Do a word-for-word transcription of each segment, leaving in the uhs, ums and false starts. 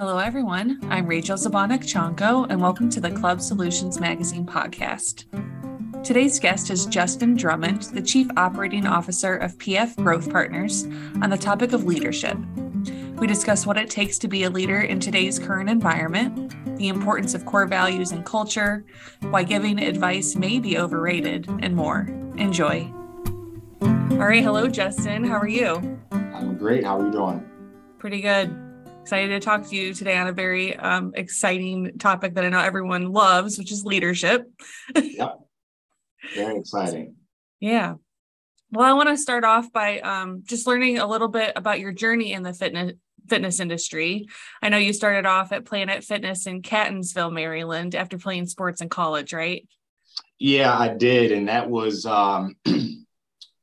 Hello, everyone. I'm Rachel Zabonik Chonko, and welcome to the Club Solutions Magazine podcast. Today's guest is Justin Drummond, the Chief Operating Officer of P F Growth Partners, on the topic of leadership. We discuss what it takes to be a leader in today's current environment, the importance of core values and culture, why giving advice may be overrated, and more. Enjoy. All right. Hello, Justin. How are you? I'm great. How are you doing? Pretty good. Excited to talk to you today on a very um, exciting topic that I know everyone loves, which is leadership. Yep. Very exciting. Yeah. Well, I want to start off by um, just learning a little bit about your journey in the fitness fitness industry. I know you started off at Planet Fitness in Catonsville, Maryland, after playing sports in college, right? Yeah, I did. And that was um,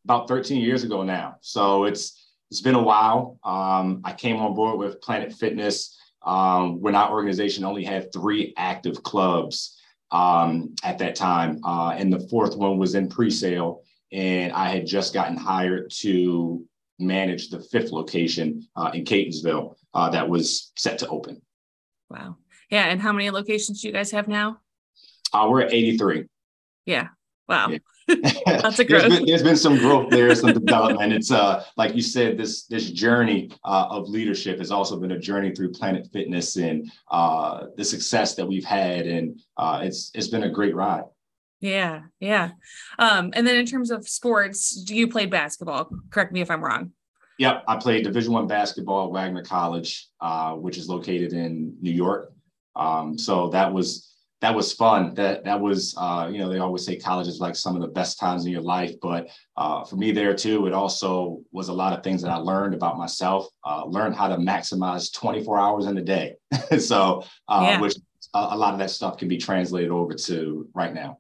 about thirteen years ago now. So it's It's been a while. Um, I came on board with Planet Fitness um, when our organization only had three active clubs um, at that time. Uh, and the fourth one was in pre-sale. And I had just gotten hired to manage the fifth location uh, in Catonsville uh, that was set to open. Wow. Yeah. And how many locations do you guys have now? Uh, we're at eighty-three. Yeah. Wow. Yeah. That's a growth. there's, been, there's been some growth there, some development. It's uh, like you said, this this journey uh, of leadership has also been a journey through Planet Fitness and uh, the success that we've had, and uh, it's it's been a great ride. Yeah, yeah. Um, and then in terms of sports, you played basketball. Correct me if I'm wrong. Yep, I played Division I basketball at Wagner College, uh, which is located in New York. Um, so that was. That was fun. That that was, uh, you know, they always say college is like some of the best times in your life. But uh, for me there, too, it also was a lot of things that I learned about myself, uh, learned how to maximize twenty-four hours in a day. so uh, yeah. which a, a lot of that stuff can be translated over to right now.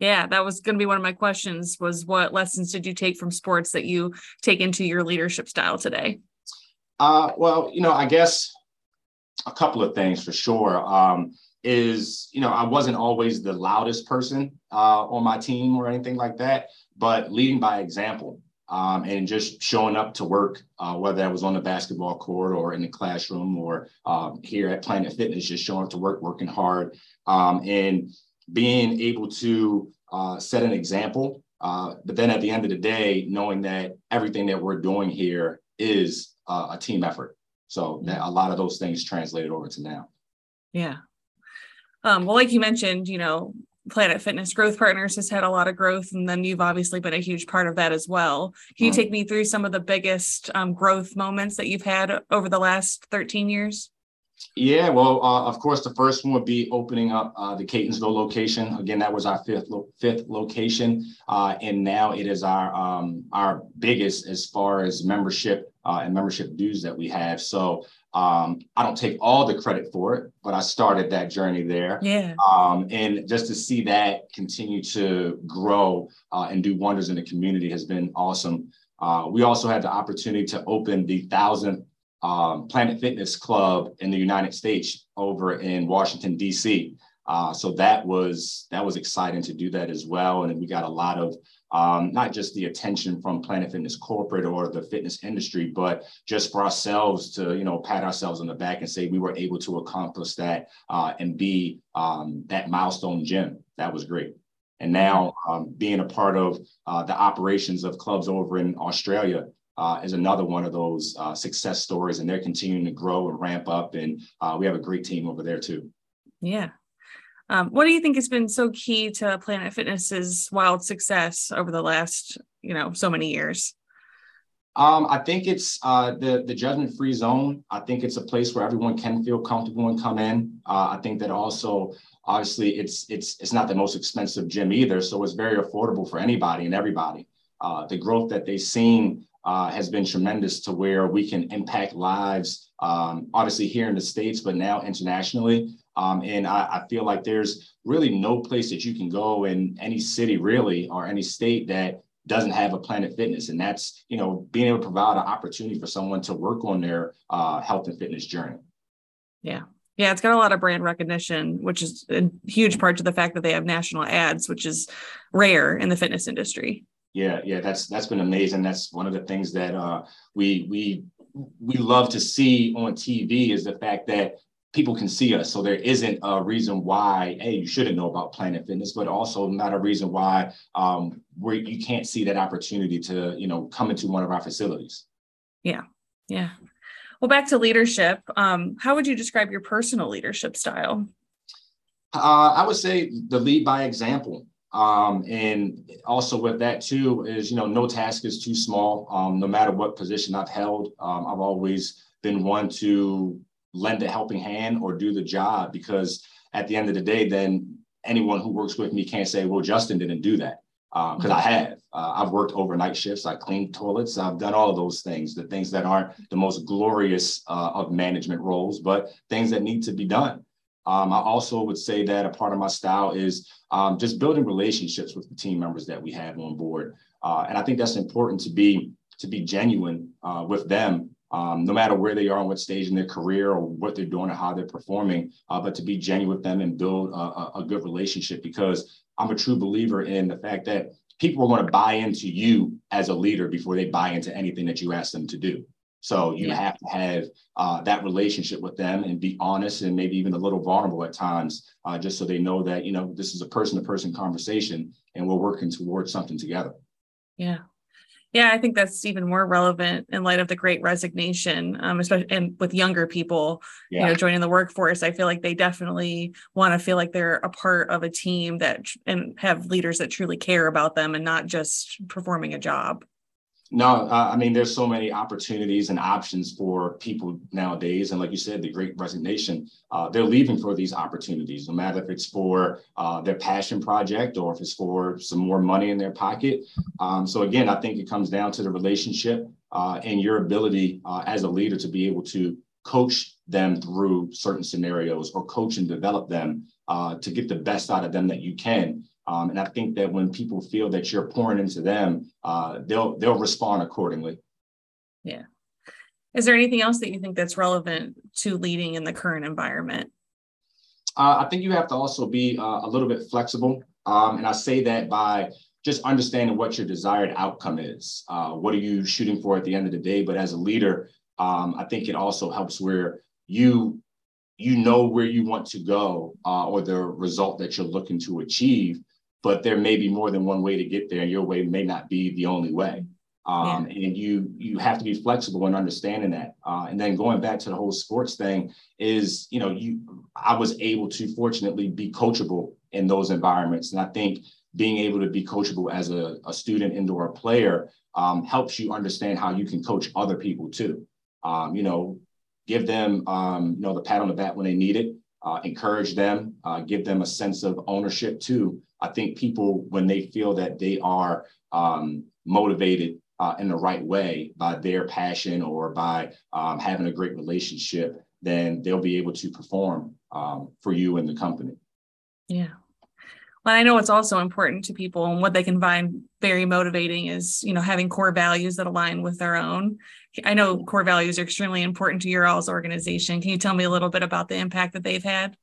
Yeah, that was going to be one of my questions was what lessons did you take from sports that you take into your leadership style today? Uh, well, you know, I guess a couple of things for sure. Um is, you know, I wasn't always the loudest person uh, on my team or anything like that, but leading by example um, and just showing up to work, uh, whether that was on the basketball court or in the classroom or um, here at Planet Fitness, just showing up to work, working hard um, and being able to uh, set an example. Uh, but then at the end of the day, knowing that everything that we're doing here is uh, a team effort. So that a lot of those things translated over to now. Yeah. Um, well, like you mentioned, you know, Planet Fitness Growth Partners has had a lot of growth, and then you've obviously been a huge part of that as well. Can you take me through some of the biggest um, growth moments that you've had over the last thirteen years? Yeah, well, uh, of course, the first one would be opening up uh, the Catonsville location. Again, that was our fifth lo- fifth location, uh, and now it is our um, our biggest as far as membership uh, and membership dues that we have. So. Um, I don't take all the credit for it, but I started that journey there. Yeah. Um, and just to see that continue to grow uh, and do wonders in the community has been awesome. Uh, we also had the opportunity to open the thousandth um, Planet Fitness Club in the United States over in Washington, D C. Uh, so that was that was exciting to do that as well. And we got a lot of um, not just the attention from Planet Fitness corporate or the fitness industry, but just for ourselves to, you know, pat ourselves on the back and say we were able to accomplish that uh, and be um, that milestone gym. That was great. And now um, being a part of uh, the operations of clubs over in Australia uh, is another one of those uh, success stories. And they're continuing to grow and ramp up. And uh, we have a great team over there, too. Yeah. Um, what do you think has been so key to Planet Fitness's wild success over the last, you know, so many years? Um, I think it's uh, the the judgment-free zone. I think it's a place where everyone can feel comfortable and come in. Uh, I think that also, obviously, it's it's it's not the most expensive gym either, so it's very affordable for anybody and everybody. Uh, the growth that they've seen uh, has been tremendous to where we can impact lives, um, obviously here in the States, but now internationally. Um, and I, I feel like there's really no place that you can go in any city, really, or any state that doesn't have a Planet Fitness. And that's, you know, being able to provide an opportunity for someone to work on their uh, health and fitness journey. Yeah. Yeah. It's got a lot of brand recognition, which is a huge part to the fact that they have national ads, which is rare in the fitness industry. Yeah. Yeah. That's, that's been amazing. That's one of the things that uh, we, we, we love to see on T V is the fact that people can see us. So there isn't a reason why, hey, you shouldn't know about Planet Fitness, but also not a reason why um, where you can't see that opportunity to, you know, come into one of our facilities. Yeah. Yeah. Well, back to leadership. Um, how would you describe your personal leadership style? Uh, I would say the lead by example. Um, and also with that too is, you know, no task is too small. Um, no matter what position I've held, um, I've always been one to lend a helping hand or do the job, because at the end of the day, then anyone who works with me can't say, well, Justin didn't do that. Because um, I have, uh, I've worked overnight shifts, I cleaned toilets, I've done all of those things, the things that aren't the most glorious uh, of management roles, but things that need to be done. Um, I also would say that a part of my style is um, just building relationships with the team members that we have on board. Uh, and I think that's important to be, to be genuine uh, with them, um, no matter where they are, on what stage in their career or what they're doing or how they're performing, uh, but to be genuine with them and build a, a good relationship, because I'm a true believer in the fact that people want to buy into you as a leader before they buy into anything that you ask them to do. So you yeah. have to have uh, that relationship with them and be honest and maybe even a little vulnerable at times, uh, just so they know that, you know, this is a person-to-person conversation and we're working towards something together. Yeah. Yeah, I think that's even more relevant in light of the great resignation, um, especially and with younger people, yeah. you know, joining the workforce. I feel like they definitely want to feel like they're a part of a team that and have leaders that truly care about them and not just performing a job. No, uh, I mean, there's so many opportunities and options for people nowadays. And like you said, the great resignation, uh, they're leaving for these opportunities, no matter if it's for uh, their passion project or if it's for some more money in their pocket. Um, so, again, I think it comes down to the relationship uh, and your ability uh, as a leader to be able to coach them through certain scenarios or coach and develop them uh, to get the best out of them that you can. Um, and I think that when people feel that you're pouring into them, uh, they'll they'll respond accordingly. Yeah. Is there anything else that you think that's relevant to leading in the current environment? Uh, I think you have to also be uh, a little bit flexible. Um, and I say that by just understanding what your desired outcome is. Uh, what are you shooting for at the end of the day? But as a leader, um, I think it also helps where you, you know where you want to go uh, or the result that you're looking to achieve. But there may be more than one way to get there, and your way may not be the only way. Um, yeah. And you you have to be flexible in understanding that. Uh, and then going back to the whole sports thing is, you know, you I was able to fortunately be coachable in those environments. And I think being able to be coachable as a, a student and or a player um, helps you understand how you can coach other people too. Um, you know, give them, um, you know, the pat on the back when they need it. Uh, encourage them, uh, give them a sense of ownership too. I think people, when they feel that they are um, motivated uh, in the right way by their passion or by um, having a great relationship, then they'll be able to perform um, for you and the company. Yeah. Well, I know it's also important to people, and what they can find very motivating is, you know, having core values that align with their own. I know core values are extremely important to your all's organization. Can you tell me a little bit about the impact that they've had?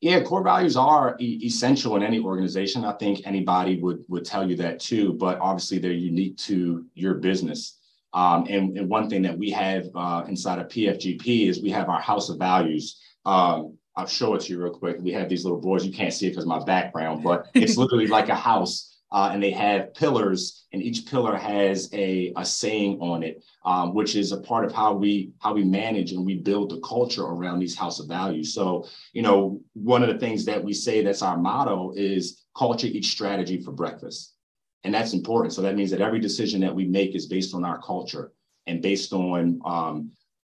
Yeah, core values are e- essential in any organization. I think anybody would would tell you that too, but obviously they're unique to your business. Um, and, and one thing that we have uh, inside of P F G P is we have our house of values. Um, I'll show it to you real quick. We have these little boards. You can't see it because of my background, but it's literally like a house, uh, and they have pillars, and each pillar has a, a saying on it, um, which is a part of how we how we manage and we build the culture around these house of values. So, you know, one of the things that we say that's our motto is culture eats strategy for breakfast. And that's important. So that means that every decision that we make is based on our culture and based on um,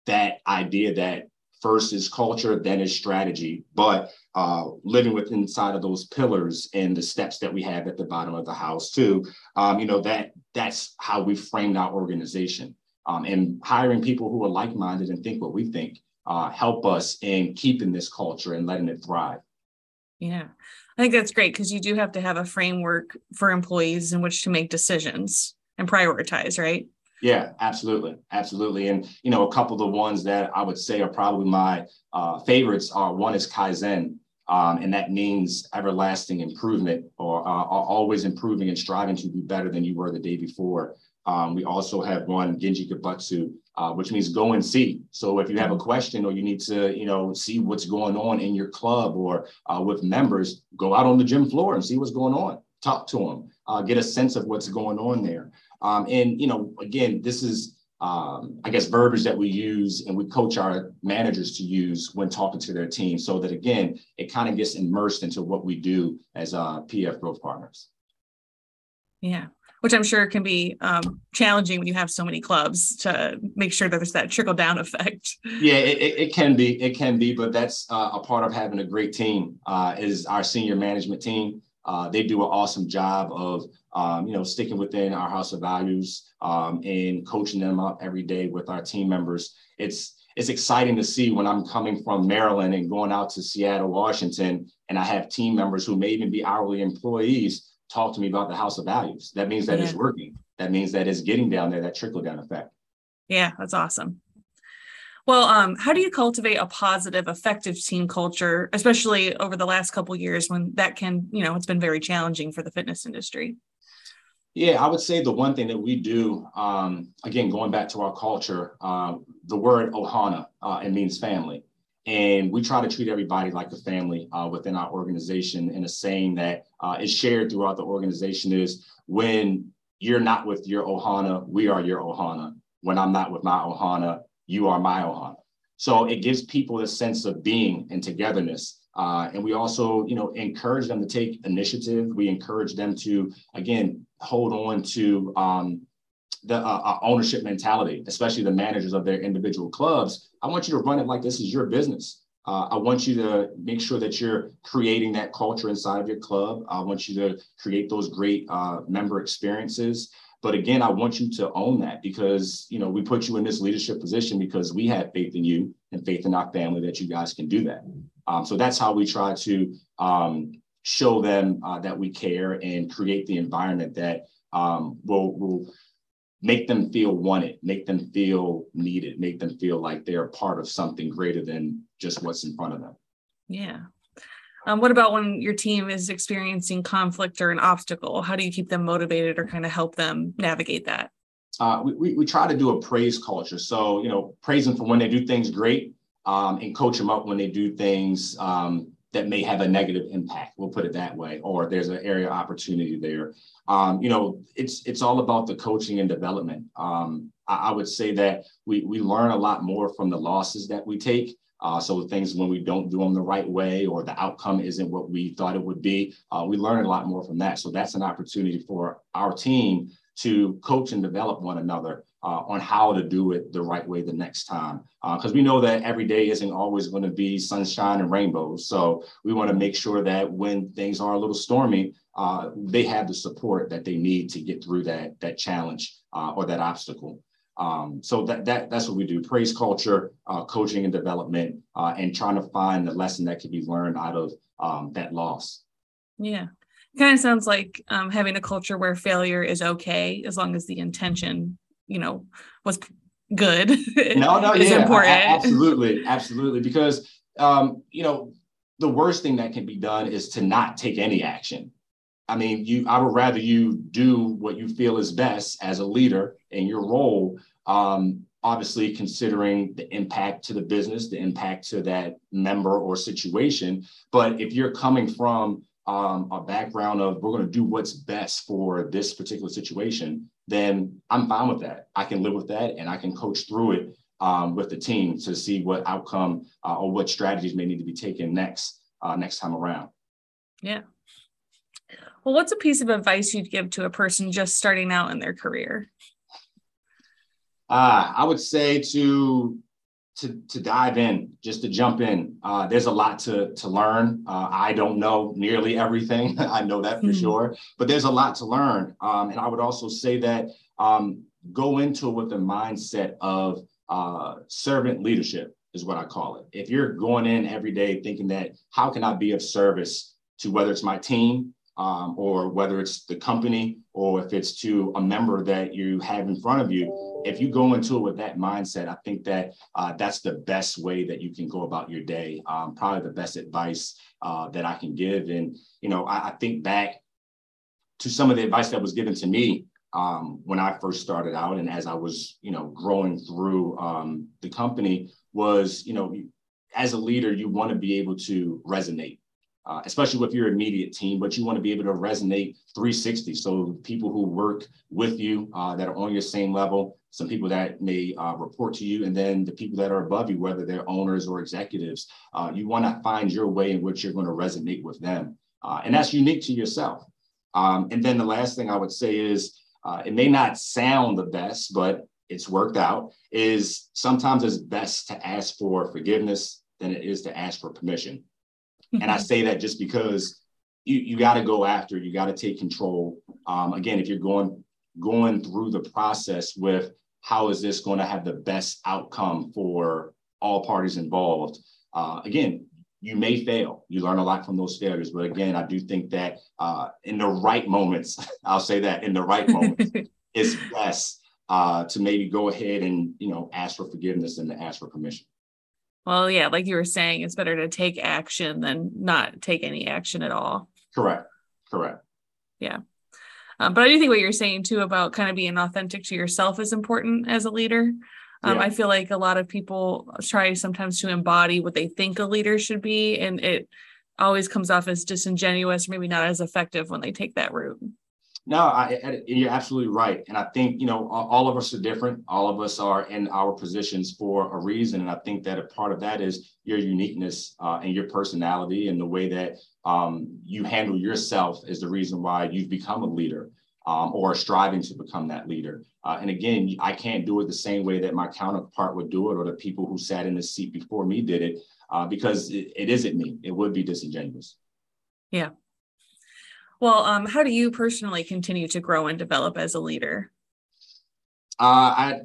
that idea that first is culture, then is strategy, but uh, living with inside of those pillars and the steps that we have at the bottom of the house too, um, you know, that that's how we framed our organization. Um, and hiring people who are like-minded and think what we think uh, help us in keeping this culture and letting it thrive. Yeah, I think that's great, because you do have to have a framework for employees in which to make decisions and prioritize, right? Yeah, absolutely. Absolutely. And, you know, a couple of the ones that I would say are probably my uh, favorites are, one is Kaizen, um, and that means everlasting improvement, or uh, always improving and striving to be better than you were the day before. Um, we also have one, Genji Kabutsu, uh, which means go and see. So if you have a question or you need to, you know, see what's going on in your club or uh, with members, go out on the gym floor and see what's going on. Talk to them, uh, get a sense of what's going on there. Um, and, you know, again, this is, um, I guess, verbiage that we use and we coach our managers to use when talking to their team so that, again, it kind of gets immersed into what we do as uh, P F Growth Partners. Yeah. Which I'm sure can be um, challenging when you have so many clubs to make sure that there's that trickle down effect. Yeah, it, it can be, it can be, but that's uh, a part of having a great team uh, is our senior management team. Uh, they do an awesome job of, um, you know, sticking within our house of values um, and coaching them up every day with our team members. It's, it's exciting to see when I'm coming from Maryland and going out to Seattle, Washington, and I have team members who may even be hourly employees talk to me about the house of values. That means that yeah. It's working. That means that it's getting down there, that trickle down effect. Yeah, that's awesome. Well, um, how do you cultivate a positive, effective team culture, especially over the last couple of years when that can, you know, it's been very challenging for the fitness industry? Yeah, I would say the one thing that we do, um, again, going back to our culture, uh, the word Ohana, uh, it means family. And we try to treat everybody like a family uh, within our organization. And a saying that uh, is shared throughout the organization is, when you're not with your Ohana, we are your Ohana. When I'm not with my Ohana, you are my Ohana. So it gives people a sense of being and togetherness. Uh, and we also, you know, encourage them to take initiative. We encourage them to, again, hold on to um, the uh, ownership mentality, especially the managers of their individual clubs. I want you to run it like this is your business. Uh, I want you to make sure that you're creating that culture inside of your club. I want you to create those great uh, member experiences. But again, I want you to own that because, you know, we put you in this leadership position because we have faith in you and faith in our family that you guys can do that. Um, so that's how we try to um, show them uh, that we care and create the environment that um, will, will make them feel wanted, make them feel needed, make them feel like they're part of something greater than just what's in front of them. Yeah. Um, what about when your team is experiencing conflict or an obstacle? How do you keep them motivated or kind of help them navigate that? Uh, we, we, we try to do a praise culture. So, you know, praise them for when they do things great um, and coach them up when they do things um, that may have a negative impact. We'll put it that way, or there's an area of opportunity there. Um, you know, it's it's all about the coaching and development. Um, I, I would say that we we learn a lot more from the losses that we take. Uh, so things when we don't do them the right way, or the outcome isn't what we thought it would be, uh, we learn a lot more from that. So that's an opportunity for our team to coach and develop one another uh, on how to do it the right way the next time. Because uh, we know that every day isn't always going to be sunshine and rainbows. So we want to make sure that when things are a little stormy, uh, they have the support that they need to get through that, that challenge uh, or that obstacle. Um, so that, that that's what we do, praise culture, uh, coaching and development, uh, and trying to find the lesson that can be learned out of um, that loss. Yeah. It kind of sounds like um, having a culture where failure is okay, as long as the intention, you know, was good. No, no, is yeah, important. I, I, absolutely. Absolutely. Because, um, you know, the worst thing that can be done is to not take any action. I mean, you, I would rather you do what you feel is best as a leader in your role, um, obviously considering the impact to the business, the impact to that member or situation. But if you're coming from um, a background of we're going to do what's best for this particular situation, then I'm fine with that. I can live with that and I can coach through it um, with the team to see what outcome uh, or what strategies may need to be taken next, uh, next time around. Yeah. Well, what's a piece of advice you'd give to a person just starting out in their career? Uh, I would say to, to, to dive in, just to jump in. Uh, there's a lot to, to learn. Uh, I don't know nearly everything. I know that for mm-hmm. sure, but there's a lot to learn. Um, and I would also say that um, go into it with the mindset of uh, servant leadership is what I call it. If you're going in every day thinking that, how can I be of service to whether it's my team, Um, or whether it's the company, or if it's to a member that you have in front of you, if you go into it with that mindset, I think that uh, that's the best way that you can go about your day. Um, probably the best advice uh, that I can give. And, you know, I, I think back to some of the advice that was given to me um, when I first started out and as I was, you know, growing through um, the company was, you know, as a leader, you want to be able to resonate, uh, especially with your immediate team, but you want to be able to resonate three sixty. So people who work with you uh, that are on your same level, some people that may uh, report to you, and then the people that are above you, whether they're owners or executives, uh, you want to find your way in which you're going to resonate with them. Uh, and that's unique to yourself. Um, and then the last thing I would say is, uh, it may not sound the best, but it's worked out, is sometimes it's best to ask for forgiveness than it is to ask for permission. And I say that just because you, you got to go after, you got to take control. Um, again, if you're going, going through the process with how is this going to have the best outcome for all parties involved, uh, again, you may fail. You learn a lot from those failures. But again, I do think that uh, in the right moments, I'll say that in the right moments, it's best uh, to maybe go ahead and, you know, ask for forgiveness than to ask for permission. Well, yeah, like you were saying, it's better to take action than not take any action at all. Correct. Correct. Yeah. Um, but I do think what you're saying too about kind of being authentic to yourself is important as a leader. Um, yeah. I feel like a lot of people try sometimes to embody what they think a leader should be, and it always comes off as disingenuous, maybe not as effective when they take that route. No, I, I, you're absolutely right. And I think, you know, all of us are different. All of us are in our positions for a reason. And I think that a part of that is your uniqueness uh, and your personality and the way that um, you handle yourself is the reason why you've become a leader. Um, or striving to become that leader. Uh, and again, I can't do it the same way that my counterpart would do it or the people who sat in the seat before me did it uh, because it, it isn't me. It would be disingenuous. Yeah. Well, um, how do you personally continue to grow and develop as a leader? Uh, I,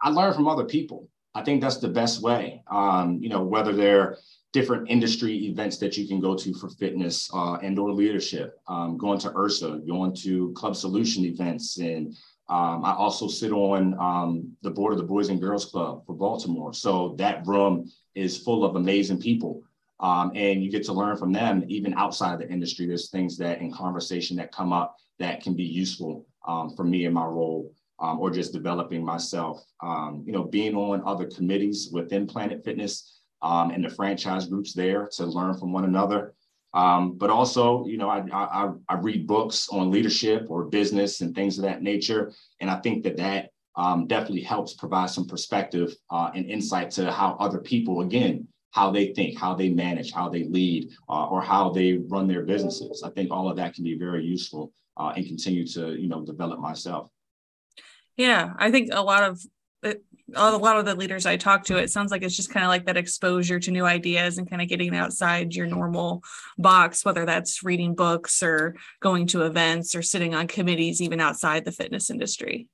I learn from other people. I think that's the best way, um, you know, whether they're different industry events that you can go to for fitness uh, and or leadership, um, going to I H R S A, going to Club Solution events. And um, I also sit on um, the board of the Boys and Girls Club for Baltimore. So that room is full of amazing people. Um, and you get to learn from them, even outside of the industry. There's things that in conversation that come up that can be useful um, for me in my role. Um, or just developing myself, um, you know, being on other committees within Planet Fitness um, and the franchise groups there to learn from one another. Um, but also, you know, I, I, I read books on leadership or business and things of that nature. And I think that that um, definitely helps provide some perspective uh, and insight to how other people, again, how they think, how they manage, how they lead, uh, or how they run their businesses. I think all of that can be very useful uh, and continue to, you know, develop myself. Yeah, I think a lot of it, a lot of the leaders I talk to, it sounds like it's just kind of like that exposure to new ideas and kind of getting outside your normal box, whether that's reading books or going to events or sitting on committees, even outside the fitness industry.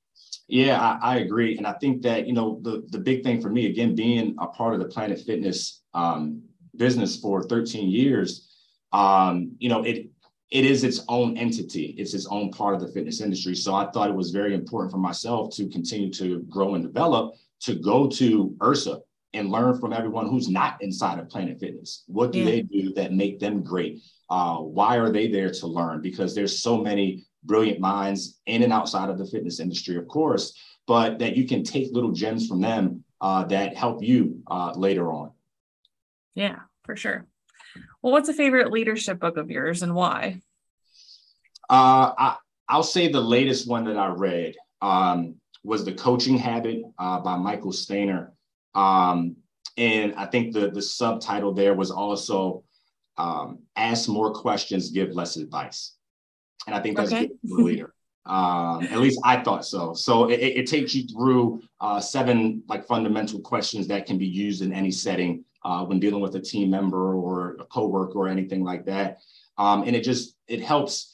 Yeah, I, I agree. And I think that, you know, the, the big thing for me, again, being a part of the Planet Fitness um, business for thirteen years, um, you know, it It is its own entity. It's its own part of the fitness industry. So I thought it was very important for myself to continue to grow and develop, to go to I H R S A and learn from everyone who's not inside of Planet Fitness. What do yeah. they do that make them great? Uh, why are they there to learn? Because there's so many brilliant minds in and outside of the fitness industry, of course, but that you can take little gems from them uh, that help you uh, later on. Yeah, for sure. Well, what's a favorite leadership book of yours and why? Uh, I, I'll say the latest one that I read um, was The Coaching Habit uh, by Michael Stainer. Um, and I think the, the subtitle there was also um, ask more questions, give less advice. And I think that's okay. Good for a leader. Um, at least I thought so. So it, it takes you through uh, seven like fundamental questions that can be used in any setting uh, when dealing with a team member or a coworker or anything like that. Um, and it just, it helps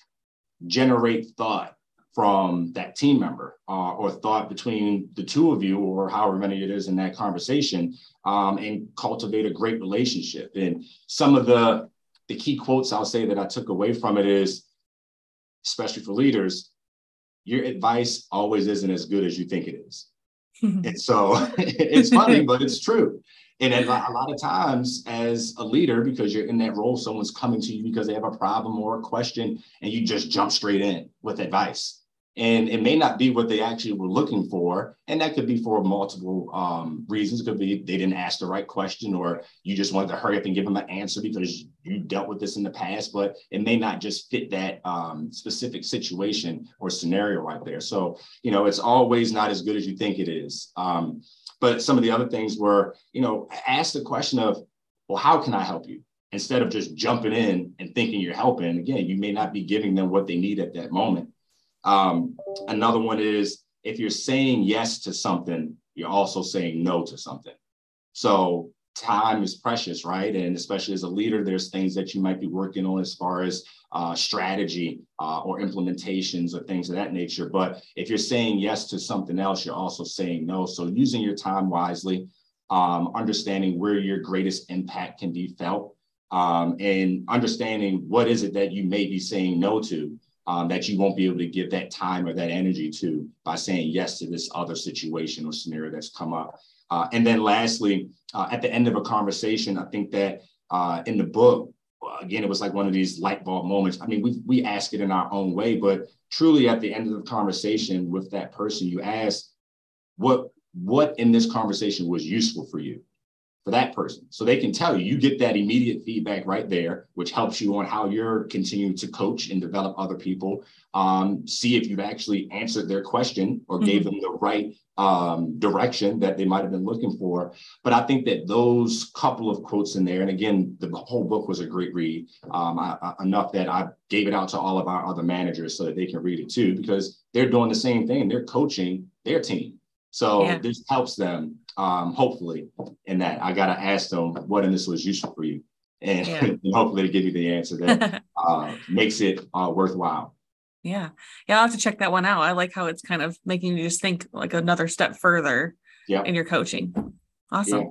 generate thought from that team member uh, or thought between the two of you or however many it is in that conversation um, and cultivate a great relationship. And some of the, the key quotes I'll say that I took away from it is, especially for leaders, your advice always isn't as good as you think it is. And so it's funny, but it's true. And a lot of times as a leader, because you're in that role, someone's coming to you because they have a problem or a question, and you just jump straight in with advice. And it may not be what they actually were looking for. And that could be for multiple um, reasons. It could be they didn't ask the right question, or you just wanted to hurry up and give them an answer because you dealt with this in the past, but it may not just fit that um, specific situation or scenario right there. So, you know, it's always not as good as you think it is. Um, but some of the other things were, you know, ask the question of, well, how can I help you? Instead of just jumping in and thinking you're helping. Again, you may not be giving them what they need at that moment. Um, another one is, if you're saying yes to something, you're also saying no to something. So time is precious, right? And especially as a leader, there's things that you might be working on as far as uh, strategy uh, or implementations or things of that nature. But if you're saying yes to something else, you're also saying no. So using your time wisely, um, understanding where your greatest impact can be felt, um, and understanding what is it that you may be saying no to. Um, that you won't be able to give that time or that energy to by saying yes to this other situation or scenario that's come up. Uh, and then lastly, uh, at the end of a conversation, I think that uh, in the book, again, it was like one of these light bulb moments. I mean, we, we ask it in our own way, but truly at the end of the conversation with that person, you ask, what, what in this conversation was useful for you? For that person. So they can tell you, you get that immediate feedback right there, which helps you on how you're continuing to coach and develop other people. Um, see if you've actually answered their question or mm-hmm. gave them the right um, direction that they might have been looking for. But I think that those couple of quotes in there, and again, the whole book was a great read, um, I, I, enough that I gave it out to all of our other managers so that they can read it too, because they're doing the same thing. They're coaching their team. So yeah. this helps them. Um, hopefully, in that I got to ask them what in this was useful for you, and, yeah. and hopefully to give you the answer that uh, makes it uh, worthwhile. Yeah. Yeah. I'll have to check that one out. I like how it's kind of making you just think like another step further yep. in your coaching. Awesome. Yeah.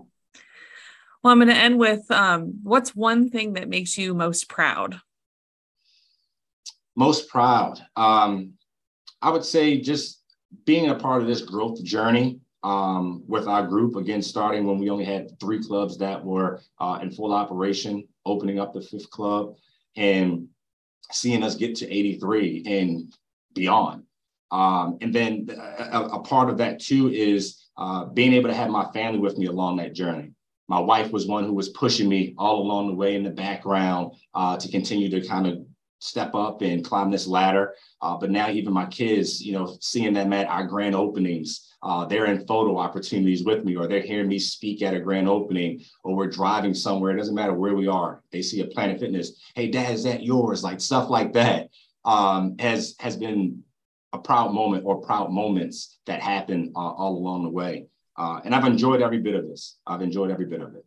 Well, I'm going to end with um, what's one thing that makes you most proud? Most proud. Um, I would say just being a part of this growth journey. Um, with our group, again, starting when we only had three clubs that were uh, in full operation, opening up the fifth club and seeing us get to eighty-three and beyond. Um, and then a, a part of that, too, is uh, being able to have my family with me along that journey. My wife was one who was pushing me all along the way in the background uh, to continue to kind of step up and climb this ladder. Uh, but now even my kids, you know, seeing them at our grand openings, Uh, they're in photo opportunities with me, or they're hearing me speak at a grand opening, or we're driving somewhere. It doesn't matter where we are. They see a Planet Fitness. Hey, Dad, is that yours? Like stuff like that um, has has been a proud moment or proud moments that happen uh, all along the way. Uh, and I've enjoyed every bit of this. I've enjoyed every bit of it.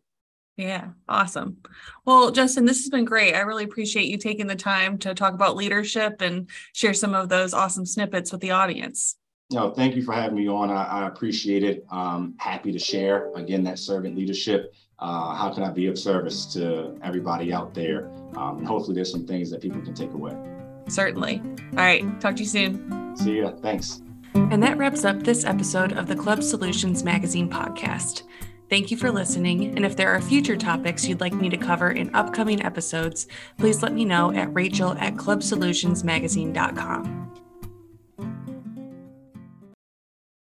Yeah. Awesome. Well, Justin, this has been great. I really appreciate you taking the time to talk about leadership and share some of those awesome snippets with the audience. No, thank you for having me on. I, I appreciate it. Um, happy to share again that servant leadership. Uh, how can I be of service to everybody out there? Um, and hopefully, there's some things that people can take away. Certainly. All right. Talk to you soon. See ya. Thanks. And that wraps up this episode of the Club Solutions Magazine podcast. Thank you for listening. And if there are future topics you'd like me to cover in upcoming episodes, please let me know at Rachel at club solutions magazine dot com.